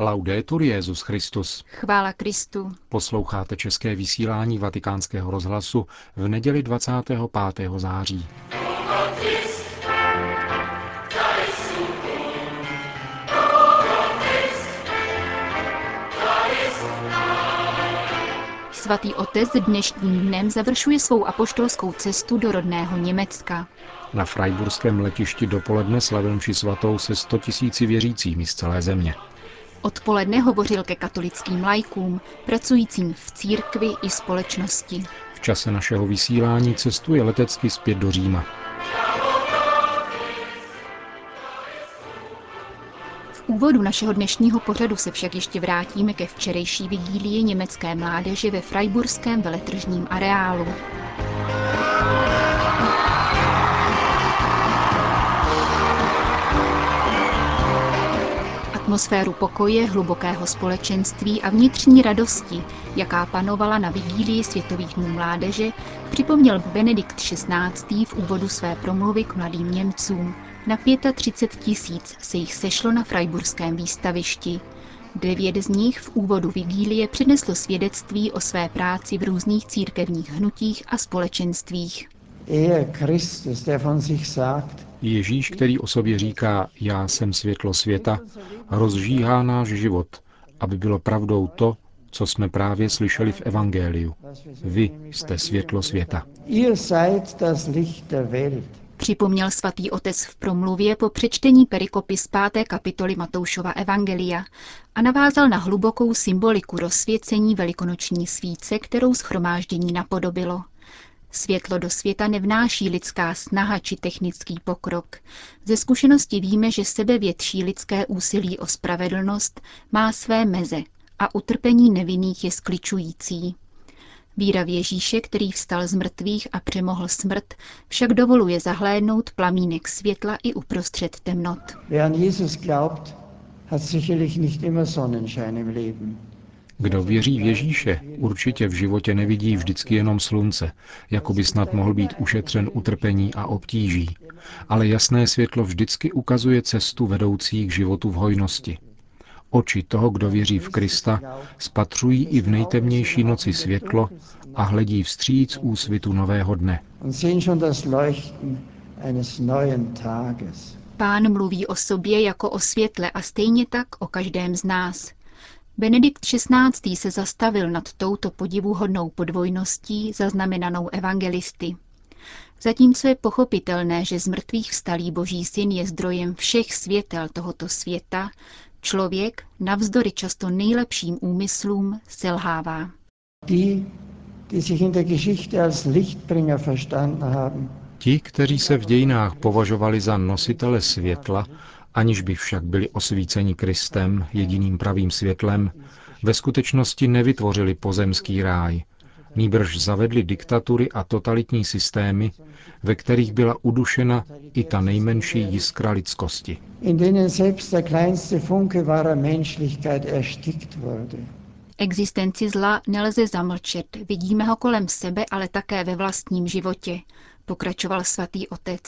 Laudetur Jesus Christus. Chvála Kristu. Posloucháte české vysílání Vatikánského rozhlasu v neděli 25. září. Svatý otec dnešním dnem završuje svou apoštolskou cestu do rodného Německa. Na Freiburském letišti dopoledne slavil mši svatou se 100 000 věřícími z celé země. Odpoledne hovořil ke katolickým laikům, pracujícím v církvi i společnosti. V čase našeho vysílání cestuje letecky zpět do Říma. V úvodu našeho dnešního pořadu se však ještě vrátíme ke včerejší vigílii německé mládeže ve Freiburském veletržním areálu. Atmosféru pokoje, hlubokého společenství a vnitřní radosti, jaká panovala na vigílii Světových dnů mládeže, připomněl Benedikt XVI. V úvodu své promluvy k mladým Němcům. Na 35 000 se jich sešlo na Freiburském výstavišti. 9 z nich v úvodu vigílie předneslo svědectví o své práci v různých církevních hnutích a společenstvích. Ježíš, který o sobě říká, já jsem světlo světa, rozžíhá náš život, aby bylo pravdou to, co jsme právě slyšeli v Evangeliu. Vy jste světlo světa. Připomněl svatý otec v promluvě po přečtení perikopy z 5. kapitoly Matoušova Evangelia a navázal na hlubokou symboliku rozsvěcení velikonoční svíce, kterou shromáždění napodobilo. Světlo do světa nevnáší lidská snaha či technický pokrok. Ze zkušenosti víme, že sebevětší lidské úsilí o spravedlnost má své meze a utrpení nevinných je skličující. Víra v Ježíše, který vstal z mrtvých a přemohl smrt, však dovoluje zahlédnout plamínek světla i uprostřed temnot. Kdo věří v Ježíše, určitě v životě nevidí vždycky jenom slunce, jako by snad mohl být ušetřen utrpení a obtíží. Ale jasné světlo vždycky ukazuje cestu vedoucí k životu v hojnosti. Oči toho, kdo věří v Krista, spatřují i v nejtemnější noci světlo a hledí vstříc úsvitu nového dne. Pán mluví o sobě jako o světle a stejně tak o každém z nás. Benedikt XVI. Se zastavil nad touto podivuhodnou podvojností zaznamenanou evangelisty. Zatímco je pochopitelné, že z mrtvých vstalý Boží syn je zdrojem všech světel tohoto světa, člověk, navzdory často nejlepším úmyslům, selhává. Ti, kteří se v dějinách považovali za nositele světla, aniž by však byli osvíceni Kristem, jediným pravým světlem, ve skutečnosti nevytvořili pozemský ráj, nýbrž zavedli diktatury a totalitní systémy, ve kterých byla udušena i ta nejmenší jiskra lidskosti. Existenci zla nelze zamlčet, vidíme ho kolem sebe, ale také ve vlastním životě, pokračoval svatý otec.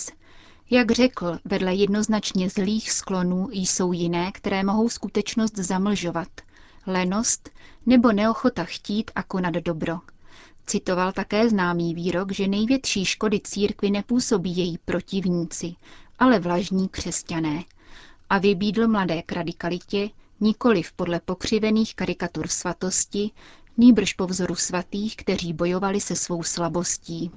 Jak řekl, vedle jednoznačně zlých sklonů jsou jiné, které mohou skutečnost zamlžovat. Lenost nebo neochota chtít a konat dobro. Citoval také známý výrok, že největší škody církvi nepůsobí její protivníci, ale vlažní křesťané. A vybídl mladé k radikalitě, nikoliv podle pokřivených karikatur svatosti, nýbrž po vzoru svatých, kteří bojovali se svou slabostí.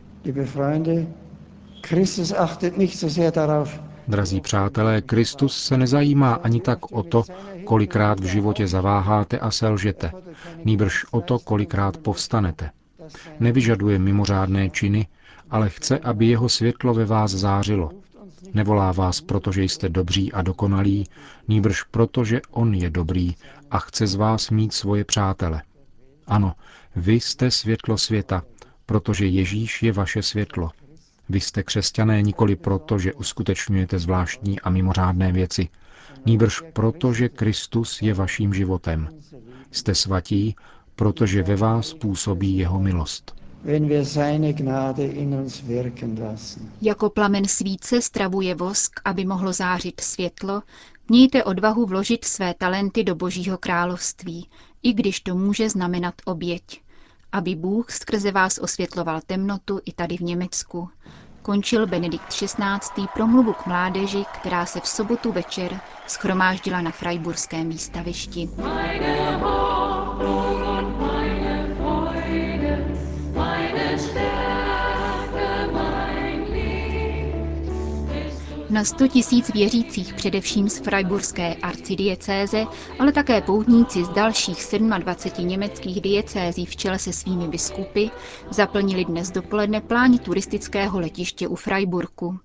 Drazí přátelé, Kristus se nezajímá ani tak o to, kolikrát v životě zaváháte a selžete, nýbrž o to, kolikrát povstanete. Nevyžaduje mimořádné činy, ale chce, aby jeho světlo ve vás zářilo. Nevolá vás, protože jste dobří a dokonalí, nýbrž protože on je dobrý a chce z vás mít svoje přátele. Ano, vy jste světlo světa, protože Ježíš je vaše světlo. Vy jste křesťané nikoli proto, že uskutečňujete zvláštní a mimořádné věci, nýbrž proto, že Kristus je vaším životem. Jste svatí, protože ve vás působí jeho milost. Jako plamen svíce stravuje vosk, aby mohlo zářit světlo, Mějte odvahu vložit své talenty do Božího království, i když to může znamenat oběť, aby Bůh skrze vás osvětloval temnotu i tady v Německu. Končil Benedikt XVI. Promluvu k mládeži, která se v sobotu večer shromáždila na Freiburském výstavišti. Na 100 000 věřících především z Freiburské arcidiecéze, ale také poutníci z dalších 27 německých diecézí v čele se svými biskupy zaplnili dnes dopoledne pláň turistického letiště u Freiburgu.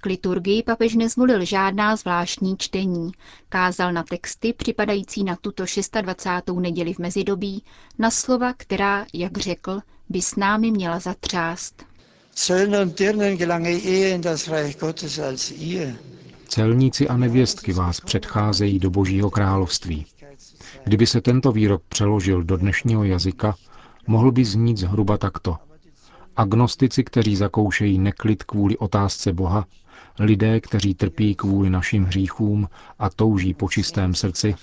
K liturgii papež nezvolil žádná zvláštní čtení, kázal na texty připadající na tuto 26. neděli v mezidobí, na slova, která, jak řekl, by s námi měla zatřást. Celníci a nevěstky vás předcházejí do Božího království. Kdyby se tento výrok přeložil do dnešního jazyka, mohl by znít zhruba takto. Agnostici, kteří zakoušejí neklid kvůli otázce Boha, lidé, kteří trpí kvůli našim hříchům a touží po čistém srdci,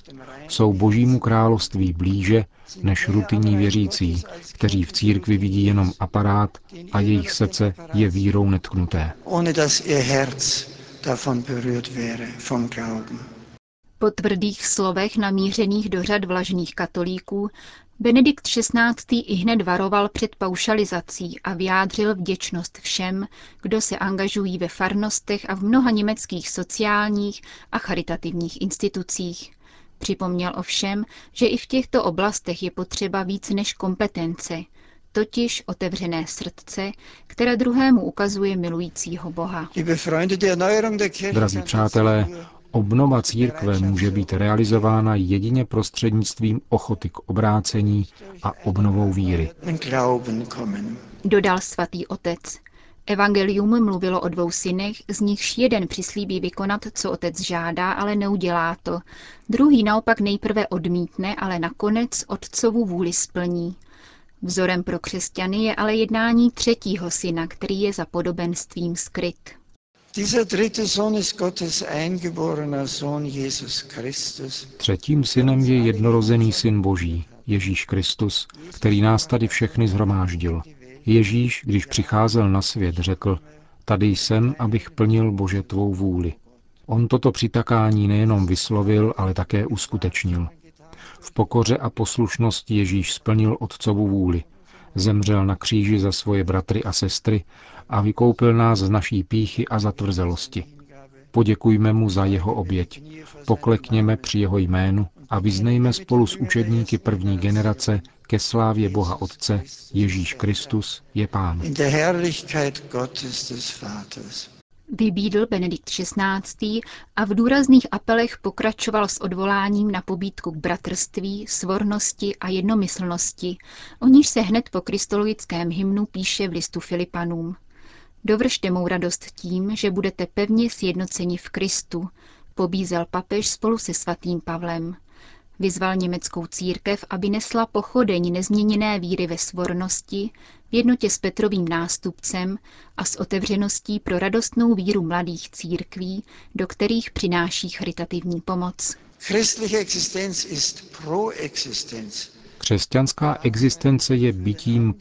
jsou Božímu království blíže než rutinní věřící, kteří v církvi vidí jenom aparát a jejich srdce je vírou netknuté. Po tvrdých slovech namířených do řad vlažných katolíků Benedikt XVI. Ihned varoval před paušalizací a vyjádřil vděčnost všem, kdo se angažují ve farnostech a v mnoha německých sociálních a charitativních institucích. Připomněl ovšem, že i v těchto oblastech je potřeba víc než kompetence, totiž otevřené srdce, které druhému ukazuje milujícího Boha. Drazí přátelé, obnova církve může být realizována jedině prostřednictvím ochoty k obrácení a obnovou víry. Dodal svatý otec. Evangelium mluvilo o 2 synech, z nichž jeden přislíbí vykonat, co otec žádá, ale neudělá to. Druhý naopak nejprve odmítne, ale nakonec otcovu vůli splní. Vzorem pro křesťany je ale jednání 3. syna, který je za podobenstvím skryt. Třetím synem je jednorozený Syn Boží, Ježíš Kristus, který nás tady všechny shromáždil. Ježíš, když přicházel na svět, řekl, tady jsem, abych plnil Bože tvou vůli. On toto přitakání nejenom vyslovil, ale také uskutečnil. V pokoře a poslušnosti Ježíš splnil Otcovu vůli. Zemřel na kříži za svoje bratry a sestry a vykoupil nás z naší pýchy a zatvrzelosti. Poděkujme mu za jeho oběť, poklekněme při jeho jménu a vyznejme spolu s učedníky první generace ke slávě Boha Otce, Ježíš Kristus je Pán. Vybídl Benedikt XVI. A v důrazných apelech pokračoval s odvoláním na pobídku k bratrství, svornosti a jednomyslnosti, o níž se hned po kristologickém hymnu píše v listu Filipanům. Dovršte mou radost tím, že budete pevně sjednoceni v Kristu, pobízel papež spolu se svatým Pavlem. Vyzval německou církev, aby nesla pochodeň nezměněné víry ve svornosti, v jednotě s Petrovým nástupcem a s otevřeností pro radostnou víru mladých církví, do kterých přináší charitativní pomoc. Křesťanská existence je bytím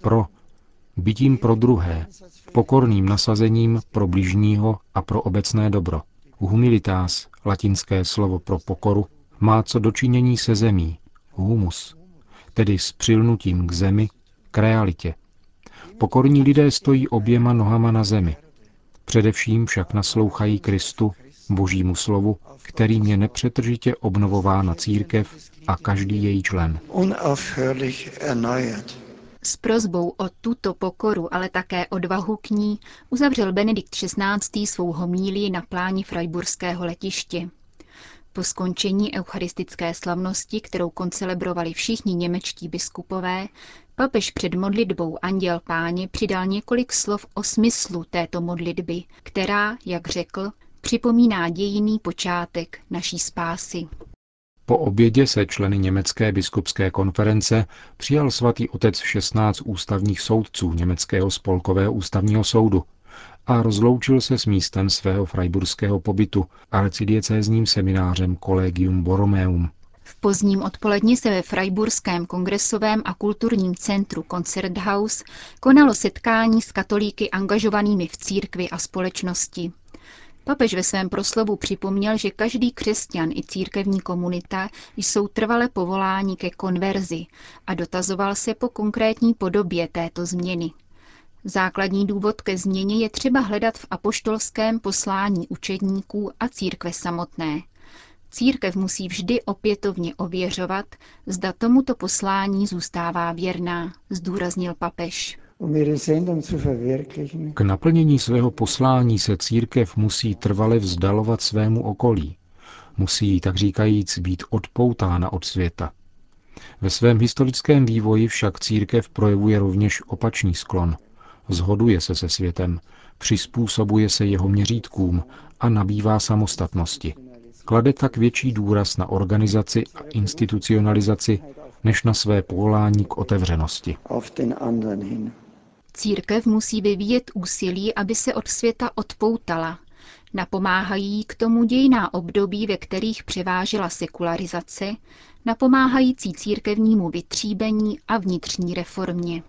pro druhé, pokorným nasazením pro bližního a pro obecné dobro. Humilitas, latinské slovo pro pokoru, má co dočinění se zemí, humus, tedy s přilnutím k zemi, k realitě. Pokorní lidé stojí oběma nohama na zemi. Především však naslouchají Kristu, Božímu slovu, kterým je nepřetržitě obnovována církev a každý její člen. S prosbou o tuto pokoru, ale také odvahu k ní, uzavřel Benedikt XVI. Svou homílii na pláni Freiburského letiště. Po skončení eucharistické slavnosti, kterou koncelebrovali všichni němečtí biskupové, papež před modlitbou Anděl Páně přidal několik slov o smyslu této modlitby, která, jak řekl, připomíná dějinný počátek naší spásy. Po obědě se členy Německé biskupské konference přijal svatý otec 16 ústavních soudců Německého spolkového ústavního soudu, a rozloučil se s místem svého freiburského pobytu arcidiecézním seminářem Collegium Borromeum. V pozdním odpoledni se ve Freiburském kongresovém a kulturním centru Konzerthaus konalo setkání s katolíky angažovanými v církvi a společnosti. Papež ve svém proslovu připomněl, že každý křesťan i církevní komunita jsou trvale povoláni ke konverzi a dotazoval se po konkrétní podobě této změny. Základní důvod ke změně je třeba hledat v apoštolském poslání učedníků a církve samotné. Církev musí vždy opětovně ověřovat, zda tomuto poslání zůstává věrná, zdůraznil papež. K naplnění svého poslání se církev musí trvale vzdalovat svému okolí. Musí, tak říkajíc, být odpoutána od světa. Ve svém historickém vývoji však církev projevuje rovněž opačný sklon. Zhoduje se se světem, přizpůsobuje se jeho měřítkům a nabývá samostatnosti. Klade tak větší důraz na organizaci a institucionalizaci, než na své povolání k otevřenosti. Církev musí vyvíjet úsilí, aby se od světa odpoutala. Napomáhají jí k tomu dějná období, ve kterých převážela sekularizace, napomáhající církevnímu vytříbení a vnitřní reformě.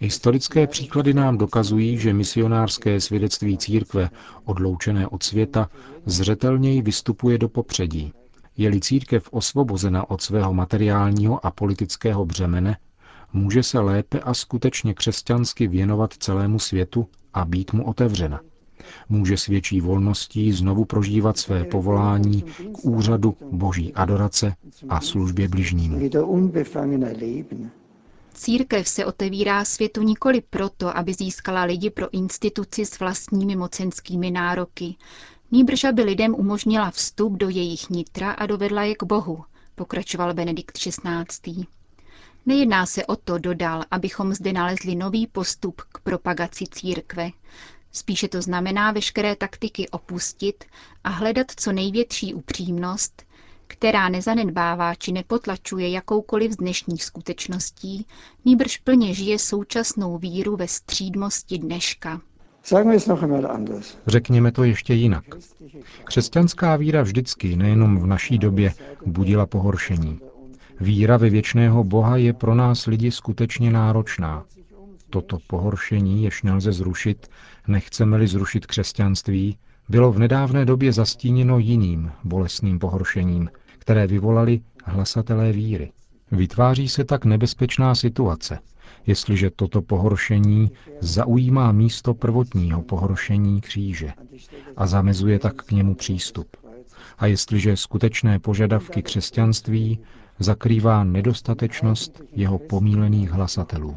Historické příklady nám dokazují, že misionářské svědectví církve, odloučené od světa, zřetelněji vystupuje do popředí. Je-li církev osvobozena od svého materiálního a politického břemene, může se lépe a skutečně křesťansky věnovat celému světu a být mu otevřena. Může s větší volností znovu prožívat své povolání k úřadu boží adorace a službě bližnímu. Církev se otevírá světu nikoli proto, aby získala lidi pro instituci s vlastními mocenskými nároky. Nýbrž aby lidem umožnila vstup do jejich nitra a dovedla je k Bohu, pokračoval Benedikt XVI. Nejedná se o to, dodal, abychom zde nalezli nový postup k propagaci církve. Spíše to znamená veškeré taktiky opustit a hledat co největší upřímnost, která nezanedbává či nepotlačuje jakoukoliv z dnešních skutečností, nýbrž plně žije současnou víru ve střídmosti dneška. Řekněme to ještě jinak. Křesťanská víra vždycky, nejenom v naší době, budila pohoršení. Víra ve věčného Boha je pro nás lidi skutečně náročná. Toto pohoršení, jež nelze zrušit, nechceme-li zrušit křesťanství, bylo v nedávné době zastíněno jiným bolestným pohoršením, které vyvolali hlasatelé víry. Vytváří se tak nebezpečná situace, jestliže toto pohoršení zaujímá místo prvotního pohoršení kříže a zamezuje tak k němu přístup. A jestliže skutečné požadavky křesťanství zakrývá nedostatečnost jeho pomílených hlasatelů.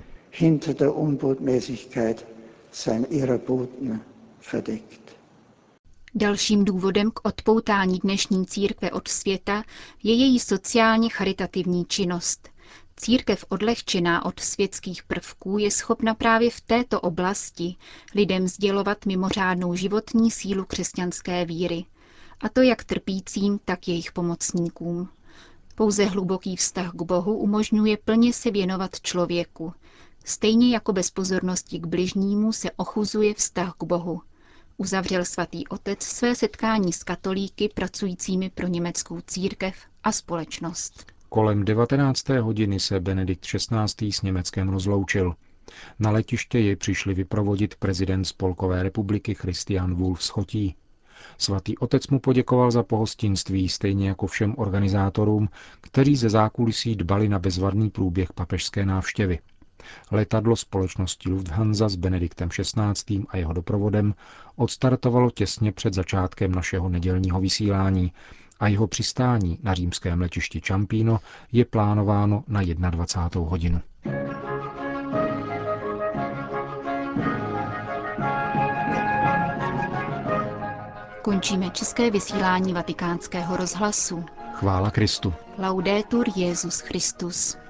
Dalším důvodem k odpoutání dnešní církve od světa je její sociálně charitativní činnost. Církev odlehčená od světských prvků je schopna právě v této oblasti lidem sdělovat mimořádnou životní sílu křesťanské víry, a to jak trpícím, tak jejich pomocníkům. Pouze hluboký vztah k Bohu umožňuje plně se věnovat člověku, stejně jako bez pozornosti k bližnímu se ochuzuje vztah k Bohu. Uzavřel svatý otec své setkání s katolíky pracujícími pro německou církev a společnost. Kolem 19. hodiny se Benedikt XVI. S Německem rozloučil. Na letiště jej přišli vyprovodit prezident Spolkové republiky Christian Wulff z Chotí. Svatý otec mu poděkoval za pohostinství, stejně jako všem organizátorům, kteří ze zákulisí dbali na bezvadný průběh papežské návštěvy. Letadlo společnosti Lufthansa s Benediktem XVI. A jeho doprovodem odstartovalo těsně před začátkem našeho nedělního vysílání a jeho přistání na římském letišti Champino je plánováno na 21. hodinu. Končíme české vysílání Vatikánského rozhlasu. Chvála Kristu. Laudetur Jesus Christus.